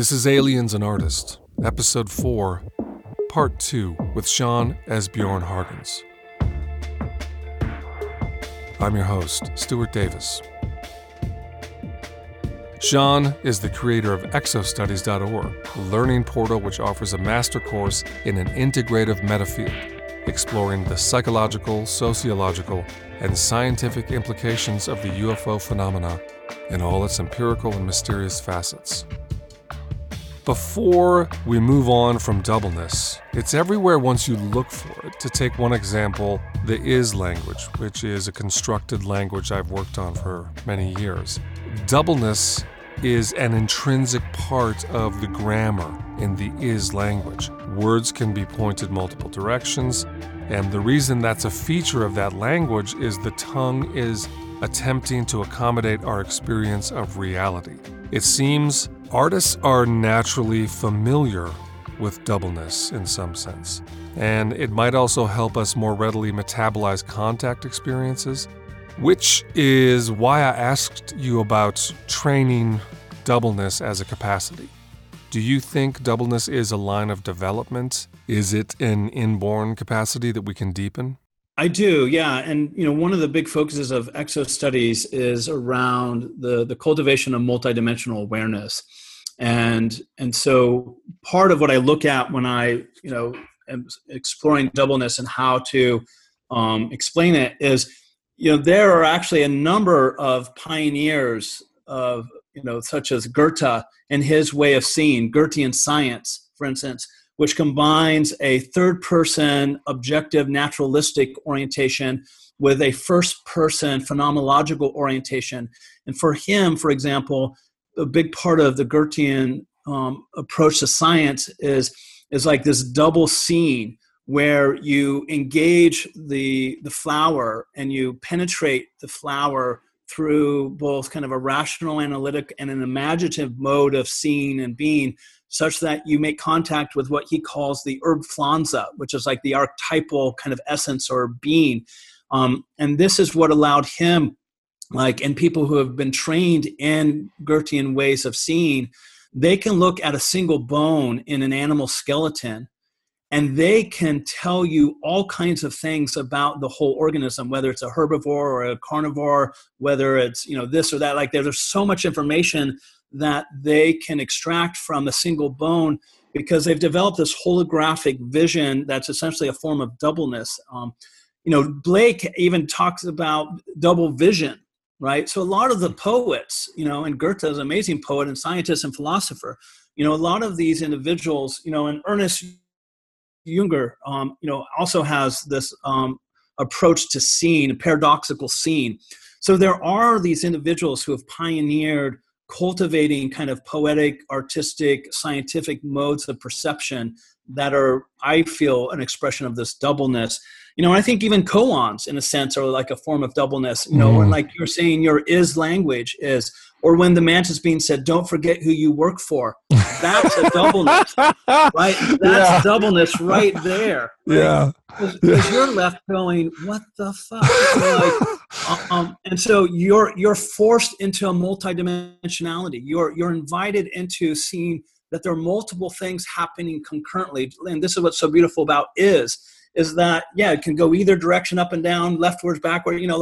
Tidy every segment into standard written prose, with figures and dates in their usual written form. This is Aliens and Artists, Episode 4, Part 2, with Sean Esbjorn Hargens. I'm your host, Stuart Davis. Sean is the creator of Exostudies.org, a learning portal which offers a master course in an integrative metafield, exploring the psychological, sociological, and scientific implications of the UFO phenomena in all its empirical and mysterious facets. Before we move on from doubleness, it's everywhere once you look for it. To take one example, the is language, which is a constructed language I've worked on for many years. Doubleness is an intrinsic part of the grammar in the is language. Words can be pointed multiple directions, and the reason that's a feature of that language is the tongue is attempting to accommodate our experience of reality. It seems artists are naturally familiar with doubleness in some sense, and it might also help us more readily metabolize contact experiences, which is why I asked you about training doubleness as a capacity. Do you think doubleness is a line of development? Is it an inborn capacity that we can deepen? I do, yeah. And one of the big focuses of exo studies is around the cultivation of multidimensional awareness. And so part of what I look at when I, am exploring doubleness and how to explain it is, there are actually a number of pioneers of, such as Goethe and his way of seeing, Goethean science, for instance, which combines a third-person objective naturalistic orientation with a first-person phenomenological orientation. And for him, for example, a big part of the Goethean approach to science is like this double seeing, where you engage the flower and you penetrate the flower through both kind of a rational, analytic, and an imaginative mode of seeing and being, such that you make contact with what he calls the herb flansa, which is like the archetypal kind of essence or being. And this is what allowed him, and people who have been trained in Goethean ways of seeing, they can look at a single bone in an animal skeleton, and they can tell you all kinds of things about the whole organism, whether it's a herbivore or a carnivore, whether it's, this or that. There's so much information that they can extract from a single bone because they've developed this holographic vision that's essentially a form of doubleness. Blake even talks about double vision, right? So a lot of the poets, and Goethe is an amazing poet and scientist and philosopher, a lot of these individuals, and Ernest Jünger, also has this approach to seeing, paradoxical seeing. So there are these individuals who have pioneered cultivating kind of poetic, artistic, scientific modes of perception that are, I feel, an expression of this doubleness. And I think even koans, in a sense, are like a form of doubleness. When you're saying your is language is, or when the mantis being said, "Don't forget who you work for," that's a doubleness, right? That's doubleness right there. Right? Yeah, because you're left going, "What the fuck?" And so you're forced into a multidimensionality. You're invited into seeing that there are multiple things happening concurrently, and this is what's so beautiful about is that, it can go either direction, up and down, leftwards, backward, and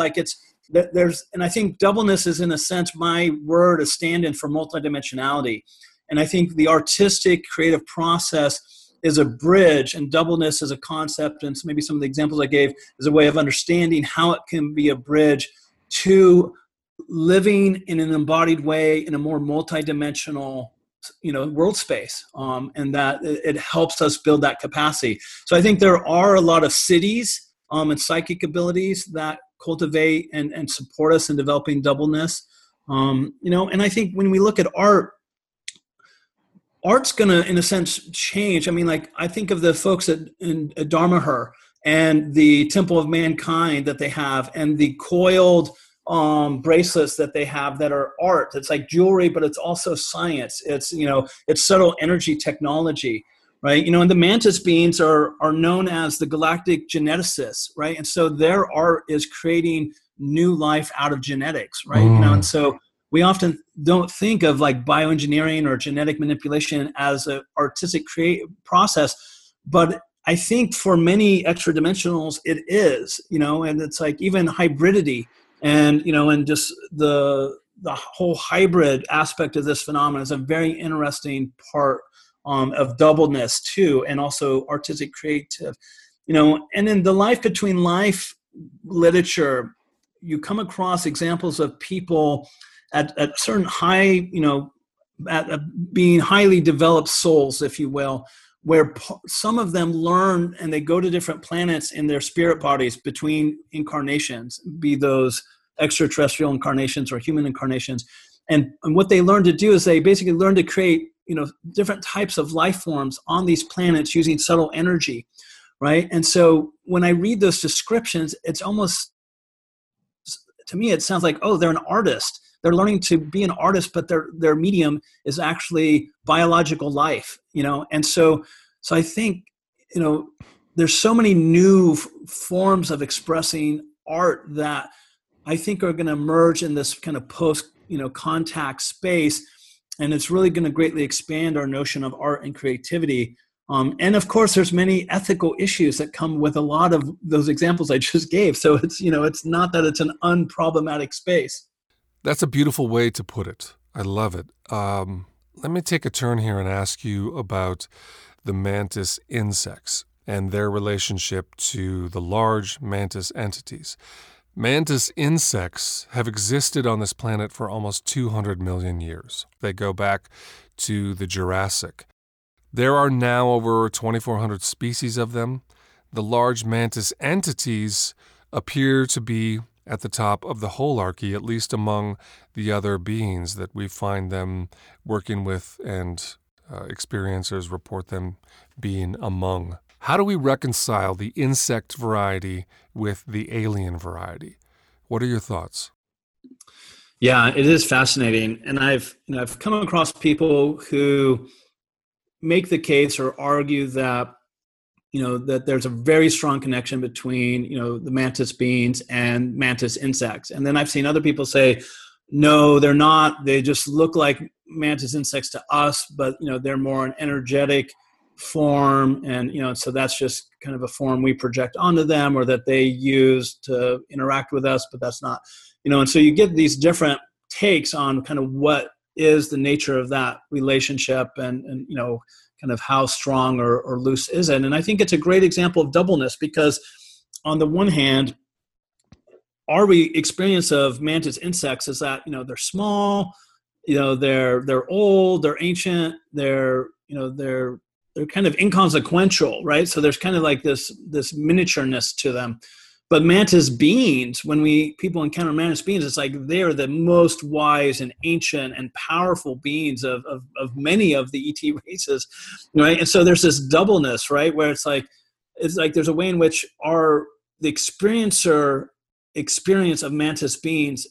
I think doubleness is, in a sense, my word, a stand-in for multidimensionality. And I think the artistic creative process is a bridge, and doubleness is a concept, and maybe some of the examples I gave is a way of understanding how it can be a bridge to living in an embodied way in a more multidimensional world space, and that it helps us build that capacity. So I think there are a lot of cities and psychic abilities that cultivate and support us in developing doubleness. And I think when we look at art, art's going to, in a sense, change. I think of the folks at Dharmahur and the Temple of Mankind that they have, and the coiled bracelets that they have that are art. It's like jewelry, but it's also science. It's, it's subtle energy technology, right? And the mantis beings are known as the galactic geneticists, right? And so their art is creating new life out of genetics, right? And so we often don't think of like bioengineering or genetic manipulation as an artistic creative process, but I think for many extra dimensionals it is, you know, and it's like even hybridity and, you know, and just the whole hybrid aspect of this phenomenon is a very interesting part of doubleness too, and also artistic creative, you know. And in the life between life literature, you come across examples of people at certain high, you know, at being highly developed souls, if you will, where some of them learn and they go to different planets in their spirit bodies between incarnations, be those extraterrestrial incarnations or human incarnations. And what they learn to do is they basically learn to create, you know, different types of life forms on these planets using subtle energy, right? And so when I read those descriptions, it's almost, to me, it sounds like, oh, they're an artist. They're learning to be an artist, but their medium is actually biological life, you know? And so I think, you know, there's so many new forms of expressing art that I think are going to emerge in this kind of post, you know, contact space. And it's really going to greatly expand our notion of art and creativity. And of course, there's many ethical issues that come with a lot of those examples I just gave. So it's, you know, it's not that it's an unproblematic space. That's a beautiful way to put it. I love it. Let me take a turn here and ask you about the mantis insects and their relationship to the large mantis entities. Mantis insects have existed on this planet for almost 200 million years. They go back to the Jurassic. There are now over 2,400 species of them. The large mantis entities appear to be at the top of the holarchy, at least among the other beings that we find them working with, and experiencers report them being among. How do we reconcile the insect variety with the alien variety? What are your thoughts? Yeah, it is fascinating. And I've come across people who make the case or argue that, you know, that there's a very strong connection between, you know, the mantis beings and mantis insects. And then I've seen other people say, no, they're not. They just look like mantis insects to us, but, you know, they're more an energetic form. And, you know, so that's just kind of a form we project onto them, or that they use to interact with us, but that's not, you know. And so you get these different takes on kind of what is the nature of that relationship and you know, kind of how strong or loose is it? And I think it's a great example of doubleness, because on the one hand, our experience of mantis insects is that, you know, they're small, you know, they're old, they're ancient, they're, you know, they're kind of inconsequential, right? So there's kind of like this miniatureness to them. But mantis beings, when people encounter mantis beings, it's like they're the most wise and ancient and powerful beings of many of the ET races, right? And so there's this doubleness, right, where it's like there's a way in which the experiencer experience of mantis beings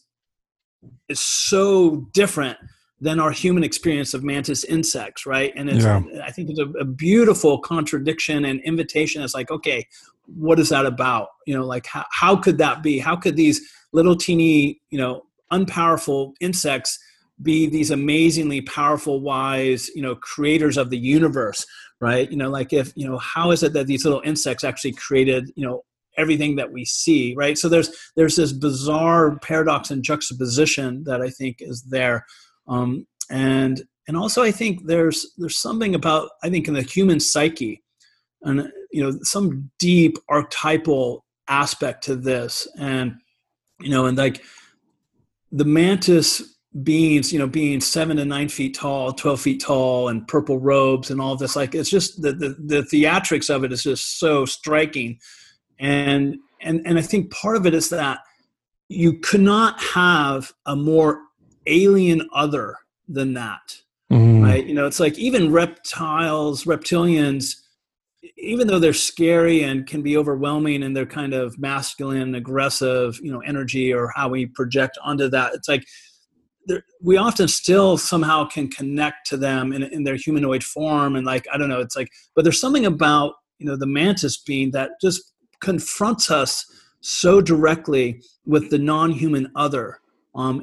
is so different than our human experience of mantis insects, right? And it's, yeah. I think it's a beautiful contradiction and invitation. It's like, okay, what is that about? You know, like how could that be? How could these little teeny, you know, unpowerful insects be these amazingly powerful, wise, you know, creators of the universe, right? You know, like if, you know, how is it that these little insects actually created, you know, everything that we see, right? So there's this bizarre paradox and juxtaposition that I think is there. And also I think there's something about, I think, in the human psyche, and, you know, some deep archetypal aspect to this. And, you know, and like the mantis beings, you know, being 7 to 9 feet tall, 12 feet tall, and purple robes and all this, like, it's just the theatrics of it is just so striking. And I think part of it is that you could not have a more alien other than that, right? You know, it's like even reptilians, even though they're scary and can be overwhelming and they're kind of masculine, aggressive, you know, energy or how we project onto that, it's like we often still somehow can connect to them in their humanoid form. And like, I don't know, it's like, but there's something about, you know, the mantis being that just confronts us so directly with the non-human other,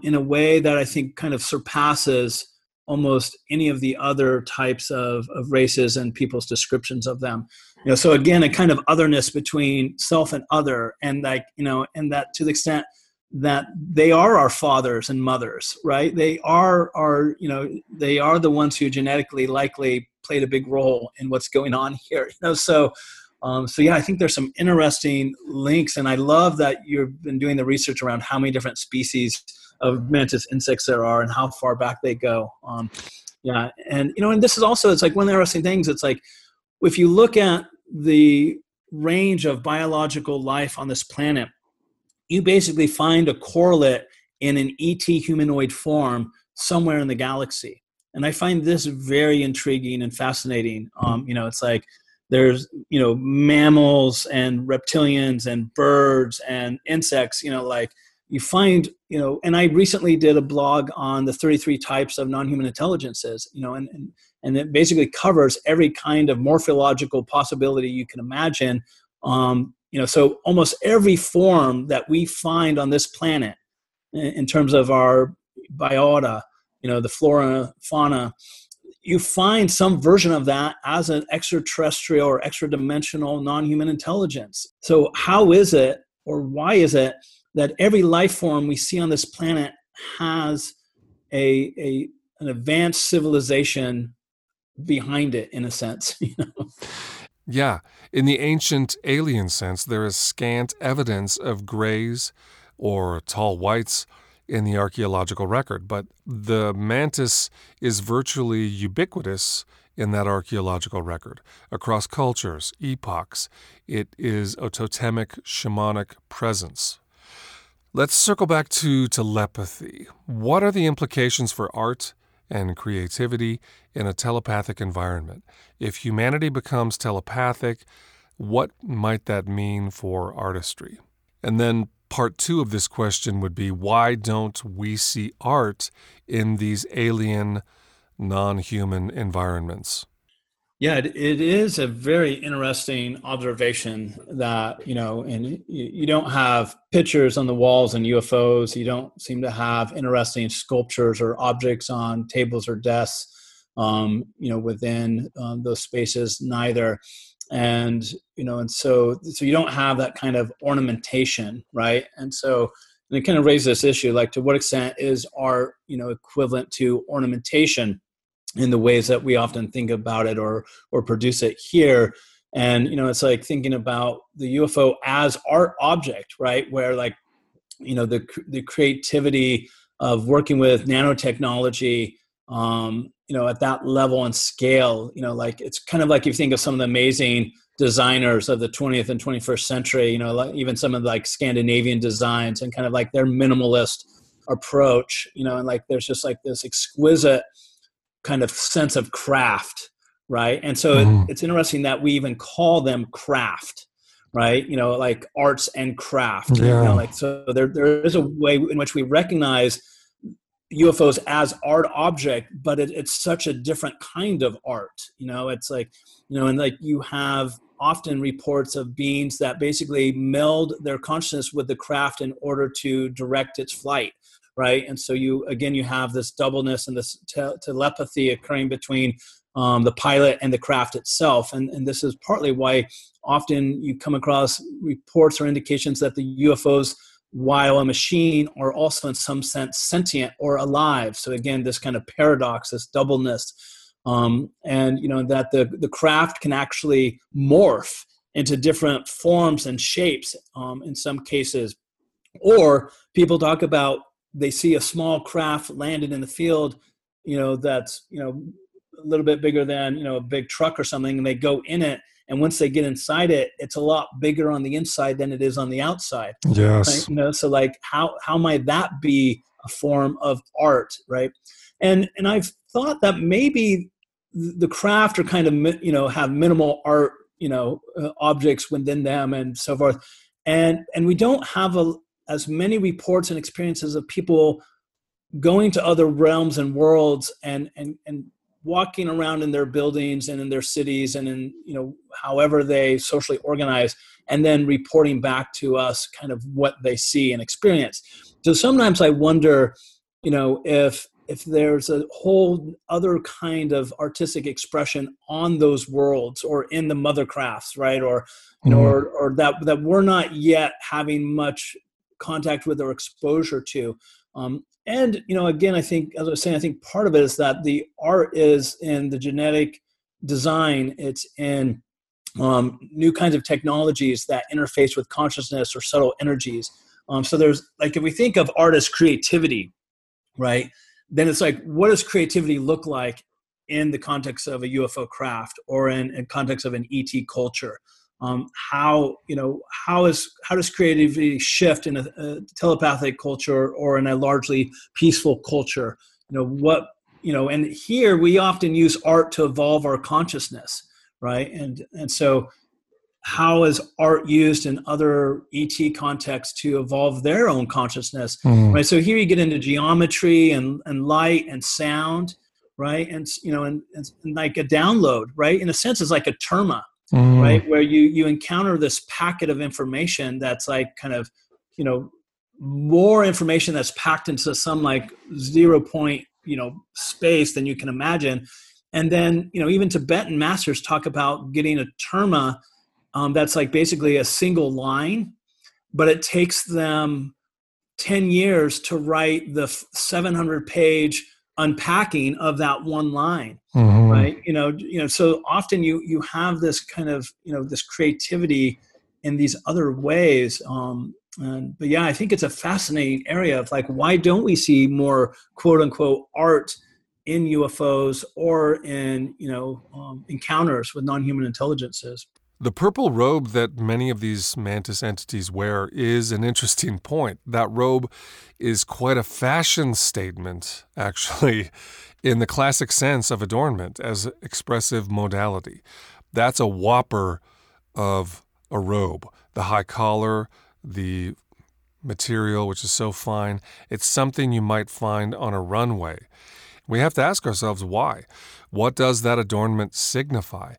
in a way that I think kind of surpasses almost any of the other types of races and people's descriptions of them. You know, so again, a kind of otherness between self and other, and like, you know, and that to the extent that they are our fathers and mothers, right? They are our, you know, they are the ones who genetically likely played a big role in what's going on here. You know, so, so yeah, I think there's some interesting links, and I love that you've been doing the research around how many different species of mantis insects there are and how far back they go. Yeah, and you know, and this is also, it's like one of the interesting things. It's like if you look at the range of biological life on this planet, you basically find a correlate in an ET humanoid form somewhere in the galaxy. And I find this very intriguing and fascinating. You know, it's like there's, you know, mammals and reptilians and birds and insects, you know, like you find, you know, and I recently did a blog on the 33 types of non-human intelligences, you know, and it basically covers every kind of morphological possibility you can imagine. You know, so almost every form that we find on this planet in terms of our biota, you know, the flora, fauna, you find some version of that as an extraterrestrial or extra-dimensional non-human intelligence. So how is it, or why is it, that every life form we see on this planet has an advanced civilization behind it, in a sense, you know? Yeah. In the ancient alien sense, there is scant evidence of grays or tall whites in the archaeological record, but the mantis is virtually ubiquitous in that archaeological record. Across cultures, epochs, it is a totemic shamanic presence. Let's circle back to telepathy. What are the implications for art and creativity in a telepathic environment? If humanity becomes telepathic, what might that mean for artistry? And then part two of this question would be, why don't we see art in these alien, non-human environments? Yeah, it is a very interesting observation that, you know, and you don't have pictures on the walls and UFOs. You don't seem to have interesting sculptures or objects on tables or desks, you know, within those spaces, neither. And, you know, and so you don't have that kind of ornamentation, right? And so and it kind of raises this issue, like to what extent is art, you know, equivalent to ornamentation in the ways that we often think about it or produce it here. And, you know, it's like thinking about the UFO as art object, right? Where like, you know, the creativity of working with nanotechnology, you know, at that level and scale, you know, like it's kind of like you think of some of the amazing designers of the 20th and 21st century, you know, like even some of like Scandinavian designs and kind of like their minimalist approach, you know, and like there's just like this exquisite kind of sense of craft, right? And so it's interesting that we even call them craft, right? You know, like arts and craft. Yeah. You know, like so there is a way in which we recognize UFOs as art object, but it's such a different kind of art. You know, it's like, you know, and like you have often reports of beings that basically meld their consciousness with the craft in order to direct its flight. Right. And so you have this doubleness and this telepathy occurring between the pilot and the craft itself. And this is partly why often you come across reports or indications that the UFOs, while a machine, are also in some sense sentient or alive. So again, this kind of paradox, this doubleness, and, you know, that the craft can actually morph into different forms and shapes in some cases. Or people talk about, they see a small craft landed in the field, you know, that's, you know, a little bit bigger than, you know, a big truck or something, and they go in it. And once they get inside it, it's a lot bigger on the inside than it is on the outside. Yes. Right? You know, so like how might that be a form of art, right? And I've thought that maybe the craft are kind of, you know, have minimal art, you know, objects within them and so forth. And we don't have as many reports and experiences of people going to other realms and worlds and walking around in their buildings and in their cities and in, you know, however they socially organize, and then reporting back to us kind of what they see and experience. So sometimes I wonder, you know, if there's a whole other kind of artistic expression on those worlds or in the mother crafts, right? Or, you know, or that we're not yet having much contact with or exposure to. And, you know, again, I think, as I was saying, I think part of it is that the art is in the genetic design. It's in new kinds of technologies that interface with consciousness or subtle energies. So there's, like, if we think of art as creativity, right? Then it's like, what does creativity look like in the context of a UFO craft or in context of an ET culture? How does creativity shift in a telepathic culture or in a largely peaceful culture? And here we often use art to evolve our consciousness, right? And so how is art used in other ET contexts to evolve their own consciousness? Right? So here you get into geometry and light and sound, right? And like a download, right? In a sense, it's like a terma, right? Where you encounter this packet of information that's like kind of, you know, more information that's packed into some like 0 point, you know, space than you can imagine. And then, you know, even Tibetan masters talk about getting a terma, that's like basically a single line, but it takes them 10 years to write the 700-page unpacking of that one line, right? You know, so often you have this kind of, you know, this creativity in these other ways. But yeah, I think it's a fascinating area of like, why don't we see more quote unquote art in UFOs or in, you know, encounters with non-human intelligences? The purple robe that many of these mantis entities wear is an interesting point. That robe is quite a fashion statement, actually, in the classic sense of adornment as expressive modality. That's a whopper of a robe. The high collar, the material, which is so fine, it's something you might find on a runway. We have to ask ourselves why. What does that adornment signify?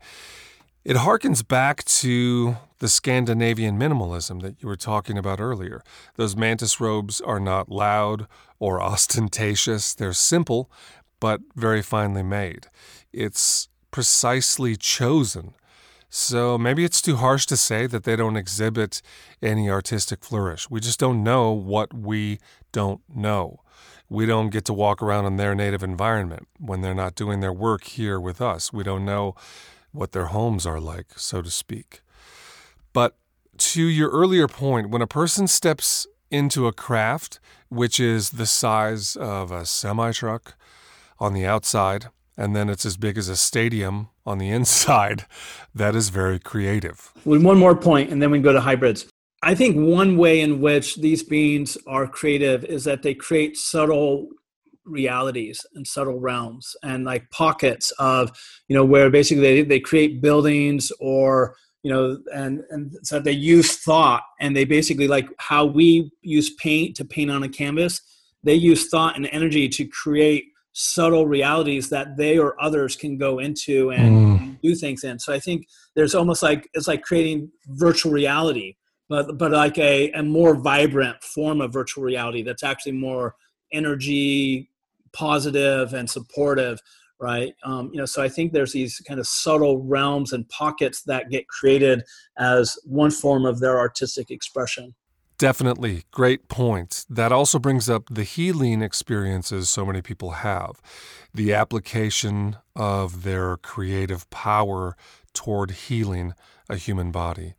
It harkens back to the Scandinavian minimalism that you were talking about earlier. Those mantis robes are not loud or ostentatious. They're simple, but very finely made. It's precisely chosen. So maybe it's too harsh to say that they don't exhibit any artistic flourish. We just don't know what we don't know. We don't get to walk around in their native environment when they're not doing their work here with us. We don't know what their homes are like, so to speak. But to your earlier point, when a person steps into a craft, which is the size of a semi-truck on the outside, and then it's as big as a stadium on the inside, that is very creative. One more point, and then we can go to hybrids. I think one way in which these beings are creative is that they create subtle realities and subtle realms and like pockets of, you know, where basically they create buildings or, you know, and so they use thought, and they basically, like how we use paint to paint on a canvas, they use thought and energy to create subtle realities that they or others can go into and do things in. So I think there's almost like, it's like creating virtual reality, but like a more vibrant form of virtual reality that's actually more energy positive and supportive, right? You know, so I think there's these kind of subtle realms and pockets that get created as one form of their artistic expression. Definitely. Great point. That also brings up the healing experiences so many people have, the application of their creative power toward healing a human body.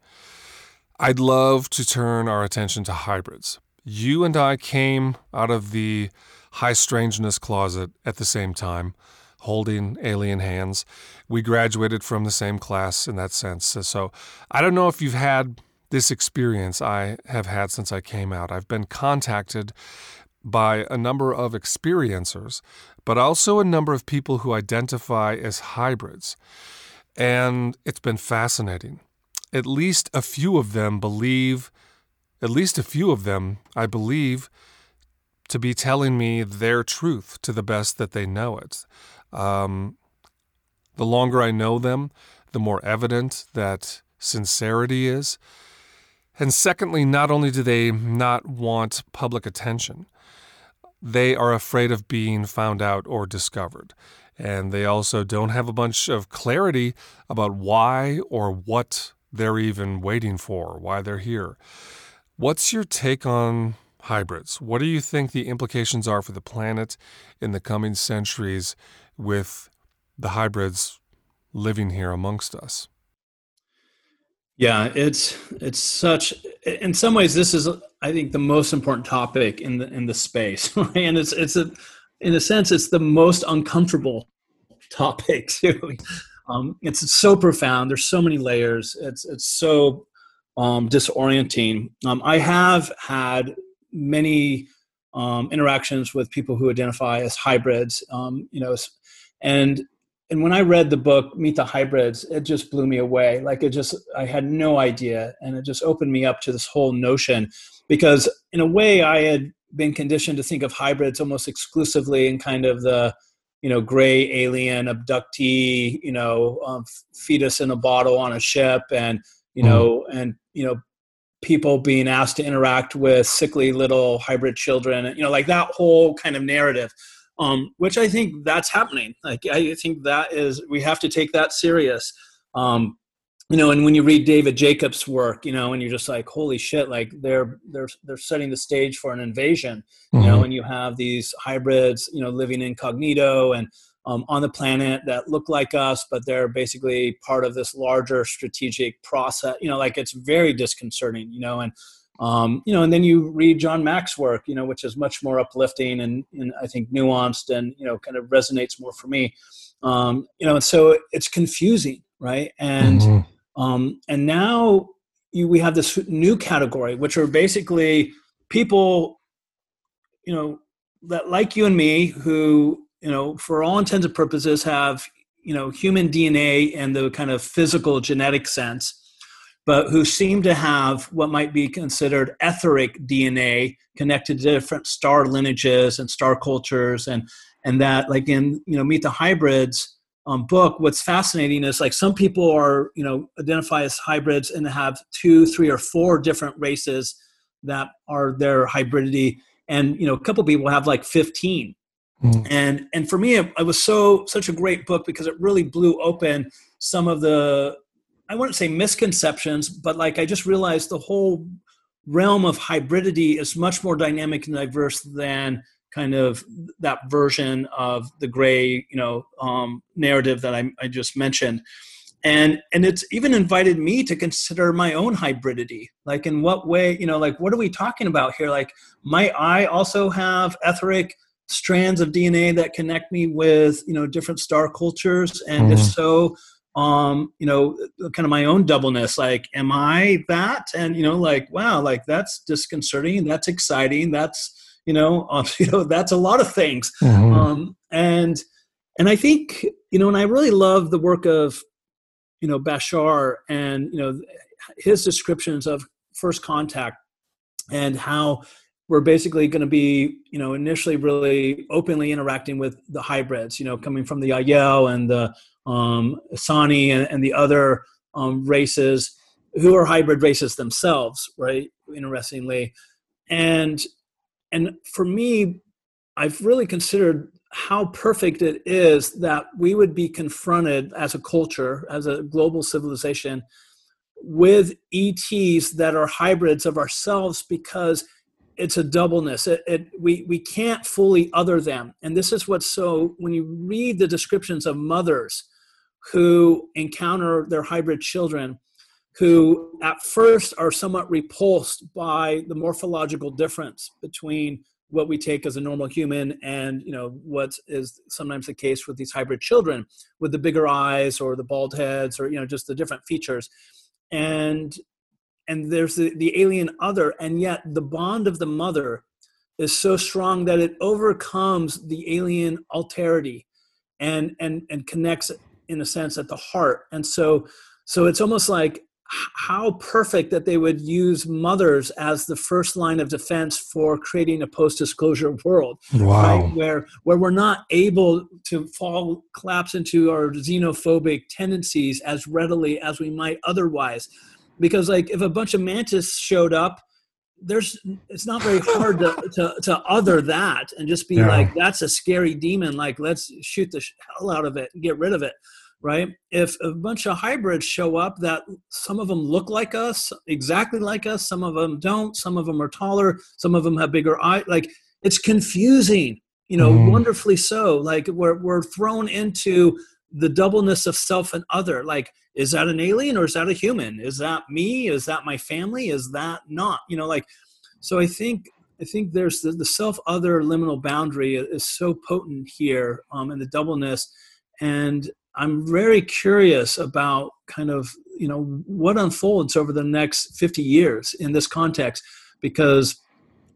I'd love to turn our attention to hybrids. You and I came out of the high strangeness closet at the same time, holding alien hands. We graduated from the same class in that sense. So I don't know if you've had this experience I have had since I came out. I've been contacted by a number of experiencers, but also a number of people who identify as hybrids. And it's been fascinating. At least a few of them, I believe, to be telling me their truth to the best that they know it. The longer I know them, the more evident that sincerity is. And secondly, not only do they not want public attention, they are afraid of being found out or discovered. And they also don't have a bunch of clarity about why or what they're even waiting for, why they're here. What's your take on hybrids? What do you think the implications are for the planet in the coming centuries with the hybrids living here amongst us? Yeah, it's such, in some ways, this is, I think, the most important topic in the space, right? And in a sense, it's the most uncomfortable topic too. It's so profound. There's so many layers. It's so disorienting. I have had many interactions with people who identify as hybrids, and when I read the book, Meet the Hybrids, it just blew me away. I had no idea. And it just opened me up to this whole notion, because in a way I had been conditioned to think of hybrids almost exclusively in kind of the, gray alien abductee, fetus in a bottle on a ship and, people being asked to interact with sickly little hybrid children, like that whole kind of narrative. Which I think that's happening. I think that is, we have to take that serious. And when you read David Jacobs' work, and you're just like, holy shit, like they're setting the stage for an invasion, and you have these hybrids, living incognito and on the planet that look like us, but they're basically part of this larger strategic process, it's very disconcerting, and then you read John Mack's work, which is much more uplifting and I think nuanced and, kind of resonates more for me. So it's confusing, right? And, and now we have this new category, which are basically people, that like you and me who, for all intents and purposes have, human DNA in the kind of physical genetic sense, but who seem to have what might be considered etheric DNA connected to different star lineages and star cultures. And that, like in, Meet the Hybrids book, what's fascinating is like some people are, identify as hybrids and have 2, 3, or 4 different races that are their hybridity. And, a couple people have like 15. And for me, it was such a great book because it really blew open some of the, I wouldn't say misconceptions, but like I just realized the whole realm of hybridity is much more dynamic and diverse than kind of that version of the gray, narrative that I just mentioned. And it's even invited me to consider my own hybridity. Like in what way, what are we talking about here? Like might I also have etheric strands of DNA that connect me with, different star cultures? And if so, kind of my own doubleness, like, am I that? And, wow, like that's disconcerting. That's exciting. That's, that's a lot of things. And I think, and I really love the work of, Bashar and, his descriptions of first contact and how we're basically going to be, initially really openly interacting with the hybrids, coming from the Ayal and the, Asani and the other races who are hybrid races themselves, right? Interestingly. And for me, I've really considered how perfect it is that we would be confronted as a culture, as a global civilization, with ETs that are hybrids of ourselves, because it's a doubleness. We can't fully other them. And this is what's so, when you read the descriptions of mothers who encounter their hybrid children, who at first are somewhat repulsed by the morphological difference between what we take as a normal human and, what is sometimes the case with these hybrid children, with the bigger eyes or the bald heads or, just the different features. And there's the alien other, and yet the bond of the mother is so strong that it overcomes the alien alterity and connects in a sense at the heart. And so it's almost like how perfect that they would use mothers as the first line of defense for creating a post-disclosure world. Wow. Right? Where we're not able to collapse into our xenophobic tendencies as readily as we might otherwise. Because like if a bunch of mantis showed up, it's not very hard to other that and just be like, that's a scary demon. Like, let's shoot the hell out of it and get rid of it. Right. If a bunch of hybrids show up that some of them look like us, exactly like us. Some of them don't. Some of them are taller. Some of them have bigger eyes. Like, it's confusing, you know, wonderfully so. Like we're thrown into the doubleness of self and other. Like, is that an alien or is that a human? Is that me? Is that my family? Is that not, you know, like, so I think there's the self other liminal boundary is so potent here in the doubleness. And I'm very curious about kind of, you know, what unfolds over the next 50 years in this context, because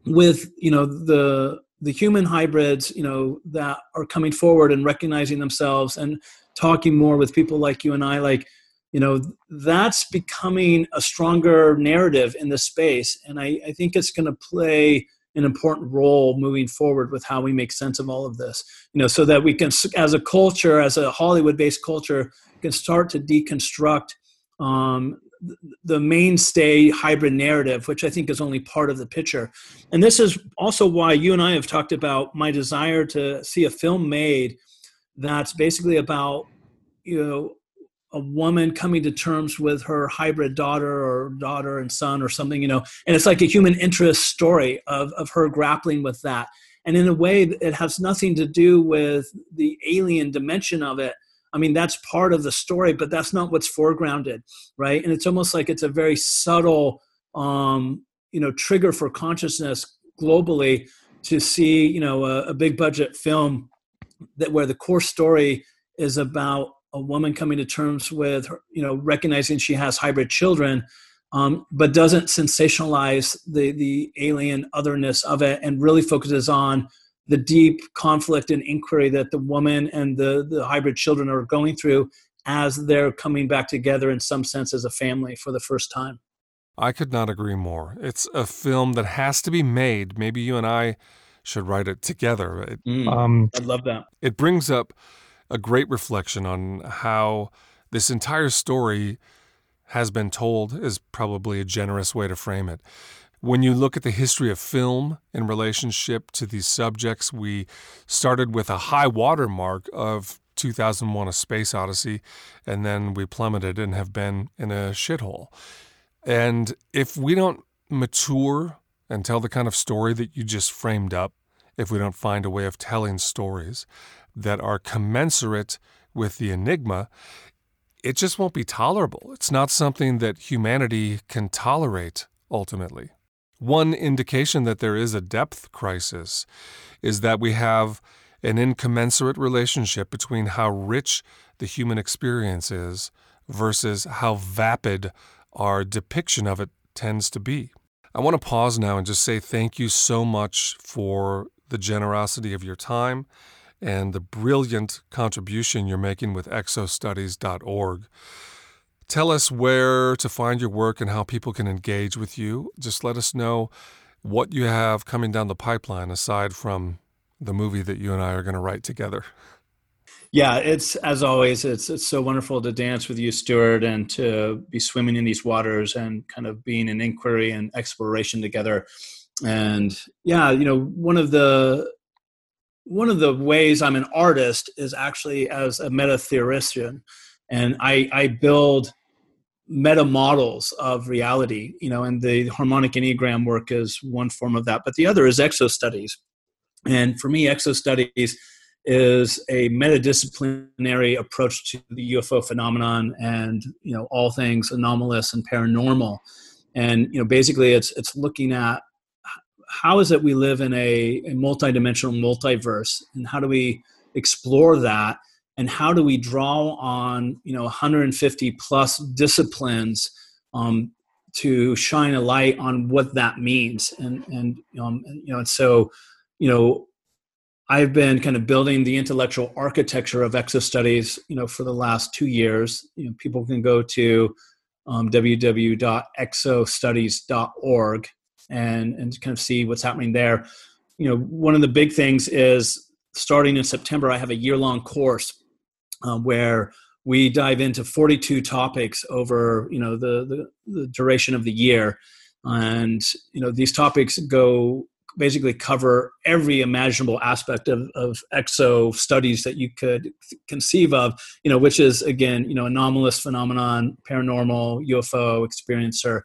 with, you know, the human hybrids, you know, that are coming forward and recognizing themselves and talking more with people like you and I, like, you know, that's becoming a stronger narrative in this space. And I think it's going to play an important role moving forward with how we make sense of all of this, you know, so that we can, as a culture, as a Hollywood-based culture, can start to deconstruct the mainstay hybrid narrative, which I think is only part of the picture. And this is also why you and I have talked about my desire to see a film made that's basically about, you know, a woman coming to terms with her hybrid daughter or daughter and son or something, you know, and it's like a human interest story of her grappling with that. And in a way, it has nothing to do with the alien dimension of it. I mean, that's part of the story, but that's not what's foregrounded, right? And it's almost like it's a very subtle, you know, trigger for consciousness globally to see, you know, a big budget film that where the core story is about a woman coming to terms with her, you know, recognizing she has hybrid children, but doesn't sensationalize the alien otherness of it and really focuses on the deep conflict and inquiry that the woman and the hybrid children are going through as they're coming back together in some sense as a family for the first time. I could not agree more. It's a film that has to be made. Maybe you and I should write it together. I'd love that. It brings up a great reflection on how this entire story has been told is probably a generous way to frame it. When you look at the history of film in relationship to these subjects, we started with a high watermark of 2001: A Space Odyssey, and then we plummeted and have been in a shithole. And if we don't mature and tell the kind of story that you just framed up, if we don't find a way of telling stories that are commensurate with the enigma, it just won't be tolerable. It's not something that humanity can tolerate, ultimately. One indication that there is a depth crisis is that we have an incommensurate relationship between how rich the human experience is versus how vapid our depiction of it tends to be. I want to pause now and just say thank you so much for the generosity of your time and the brilliant contribution you're making with Exostudies.org. Tell us where to find your work and how people can engage with you. Just let us know what you have coming down the pipeline aside from the movie that you and I are going to write together. Yeah, it's, as always, it's so wonderful to dance with you, Stuart, and to be swimming in these waters and kind of being in inquiry and exploration together. And yeah, you know, one of the ways I'm an artist is actually as a meta-theoristician, and I build meta models of reality, you know, and the harmonic Enneagram work is one form of that, but the other is exostudies. And for me, exostudies is a metadisciplinary approach to the UFO phenomenon and, you know, all things anomalous and paranormal. And, you know, basically it's looking at how is it we live in a multidimensional multiverse, and how do we explore that, and how do we draw on, you know, 150 plus disciplines to shine a light on what that means, and you know, and so, you know, I've been kind of building the intellectual architecture of exostudies, you know, for the last 2 years. You know, people can go to www.exostudies.org. And kind of see what's happening there. You know, one of the big things is starting in September, I have a year-long course where We dive into 42 topics over, the duration of the year. And, these topics basically cover every imaginable aspect of exo studies that you could conceive of, which is, again, anomalous phenomenon, paranormal, UFO, experiencer.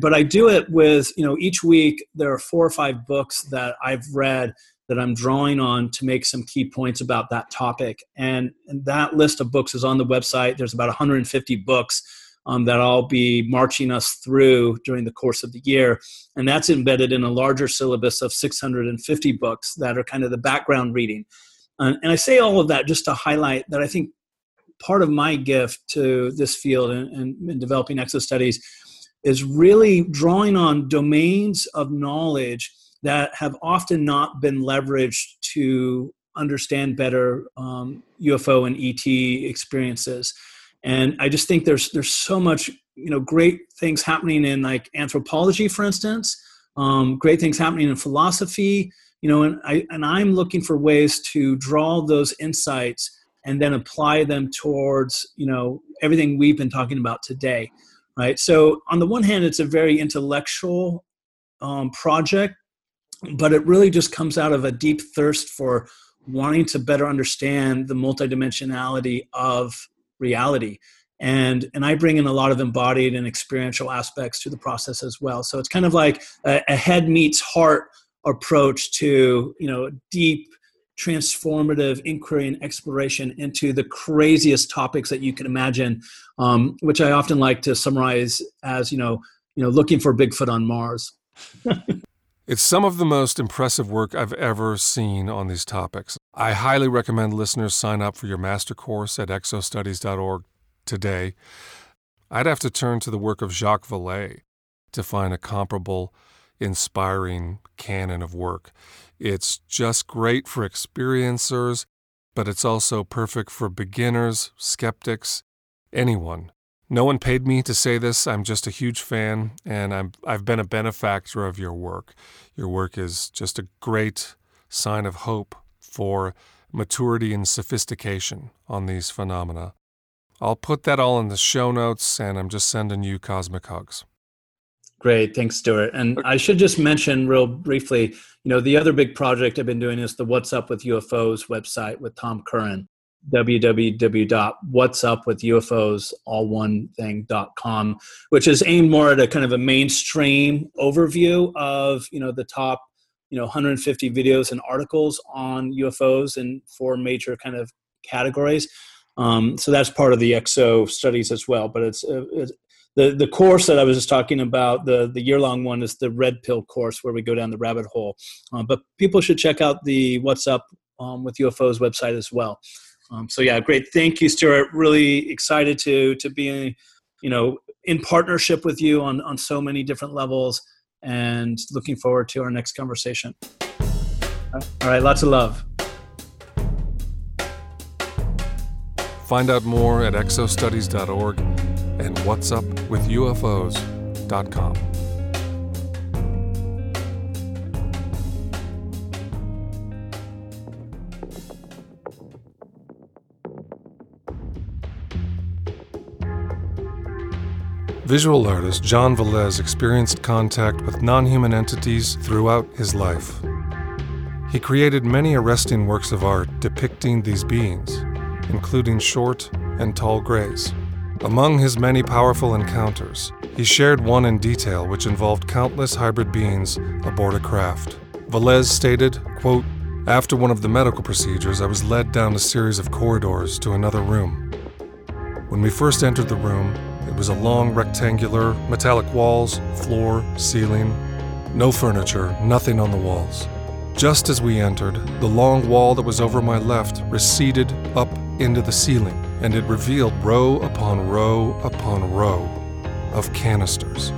But I do it with, each week there are 4 or 5 books that I've read that I'm drawing on to make some key points about that topic. And that list of books is on the website. There's about 150 books that I'll be marching us through during the course of the year. And that's embedded in a larger syllabus of 650 books that are kind of the background reading. And I say all of that just to highlight that I think part of my gift to this field and developing exostudies is really drawing on domains of knowledge that have often not been leveraged to understand better UFO and ET experiences. And I just think there's so much, great things happening in like anthropology, for instance, great things happening in philosophy, and I'm looking for ways to draw those insights and then apply them towards, everything we've been talking about today, right? So on the one hand, it's a very intellectual project, but it really just comes out of a deep thirst for wanting to better understand the multidimensionality of reality. And I bring in a lot of embodied and experiential aspects to the process as well. So it's kind of like a head meets heart approach to, deep transformative inquiry and exploration into the craziest topics that you can imagine, which I often like to summarize as, looking for Bigfoot on Mars. It's some of the most impressive work I've ever seen on these topics. I highly recommend listeners sign up for your master course at Exostudies.org today. I'd have to turn to the work of Jacques Vallée to find a comparable, inspiring canon of work. It's just great for experiencers, but it's also perfect for beginners, skeptics, anyone. No one paid me to say this. I'm just a huge fan, and I've been a benefactor of your work. Your work is just a great sign of hope for maturity and sophistication on these phenomena. I'll put that all in the show notes, and I'm just sending you cosmic hugs. Great. Thanks, Stuart. And I should just mention real briefly, the other big project I've been doing is the What's Up with UFOs website with Tom Curran. www.whatsupwithufosallonething.com, which is aimed more at a kind of a mainstream overview of, the top, 150 videos and articles on UFOs in 4 major kind of categories. So that's part of the EXO studies as well. But it's the course that I was just talking about, the year-long one, is the Red Pill course where we go down the rabbit hole. But people should check out the What's Up with UFOs website as well. So yeah, great. Thank you, Stuart. Really excited to be, in partnership with you on so many different levels, and looking forward to our next conversation. All right. Lots of love. Find out more at exostudies.org and whatsupwithufosallonething.com. Visual artist John Velez experienced contact with non-human entities throughout his life. He created many arresting works of art depicting these beings, including short and tall grays. Among his many powerful encounters, he shared one in detail which involved countless hybrid beings aboard a craft. Velez stated, quote, "After one of the medical procedures, I was led down a series of corridors to another room. When we first entered the room, it was a long rectangular, metallic walls, floor, ceiling, no furniture, nothing on the walls. Just as we entered, the long wall that was over my left receded up into the ceiling, and it revealed row upon row upon row of canisters.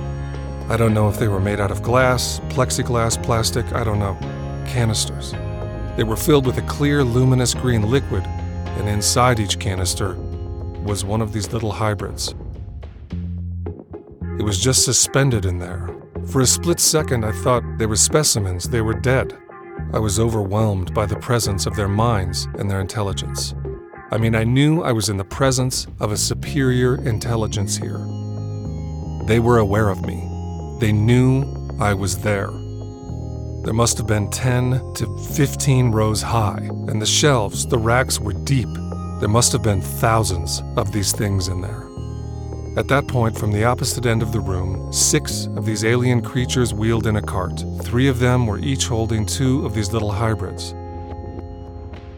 I don't know if they were made out of glass, plexiglass, plastic, I don't know. Canisters. They were filled with a clear, luminous green liquid, and inside each canister was one of these little hybrids. It was just suspended in there. For a split second, I thought they were specimens, they were dead. I was overwhelmed by the presence of their minds and their intelligence. I mean, I knew I was in the presence of a superior intelligence here. They were aware of me. They knew I was there. There must have been 10 to 15 rows high, and the shelves, the racks were deep. There must have been thousands of these things in there. At that point, from the opposite end of the room, 6 of these alien creatures wheeled in a cart. 3 of them were each holding 2 of these little hybrids.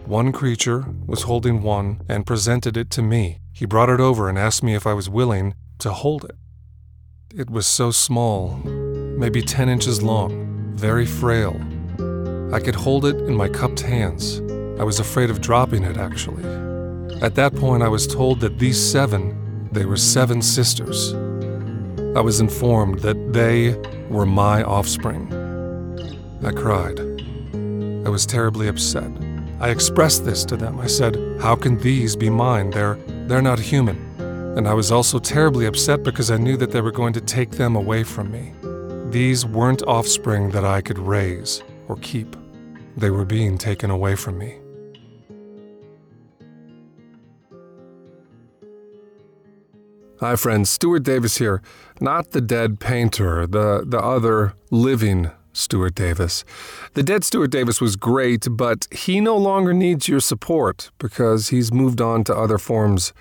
One creature was holding one and presented it to me. He brought it over and asked me if I was willing to hold it. It was so small, maybe 10 inches long, very frail. I could hold it in my cupped hands. I was afraid of dropping it, actually. At that point, I was told that these 7, they were 7 sisters. I was informed that they were my offspring. I cried. I was terribly upset. I expressed this to them. I said, "How can these be mine? They're not human." And I was also terribly upset because I knew that they were going to take them away from me. These weren't offspring that I could raise or keep. They were being taken away from me. Hi friends, Stuart Davis here. Not the dead painter, the other living Stuart Davis. The dead Stuart Davis was great, but he no longer needs your support because he's moved on to other forms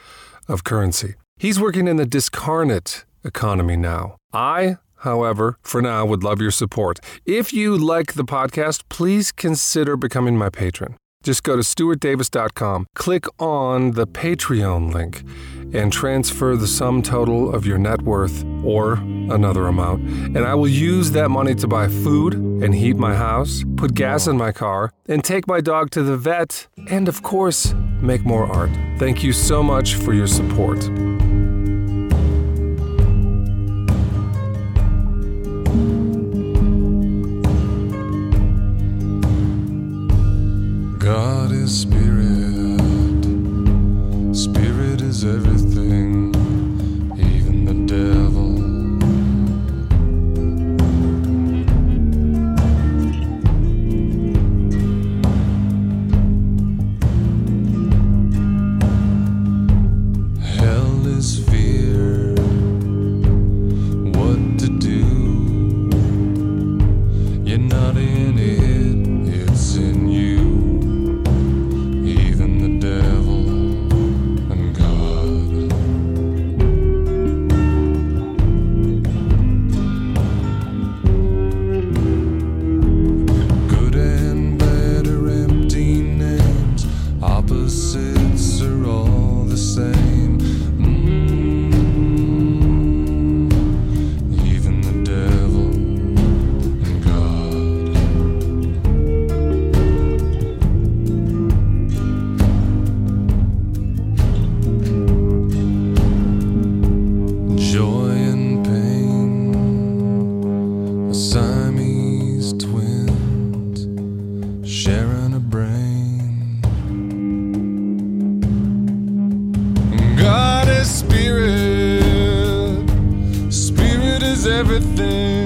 of currency. He's working in the discarnate economy now. I, however, for now, would love your support. If you like the podcast, please consider becoming my patron. Just go to stuartdavis.com, click on the Patreon link, and transfer the sum total of your net worth or another amount. And I will use that money to buy food and heat my house, put gas in my car, and take my dog to the vet, and of course, make more art. Thank you so much for your support. God is spirit, spirit is everything, even the devil. Hell is fear, what to do, you're not in it, it's in you. Everything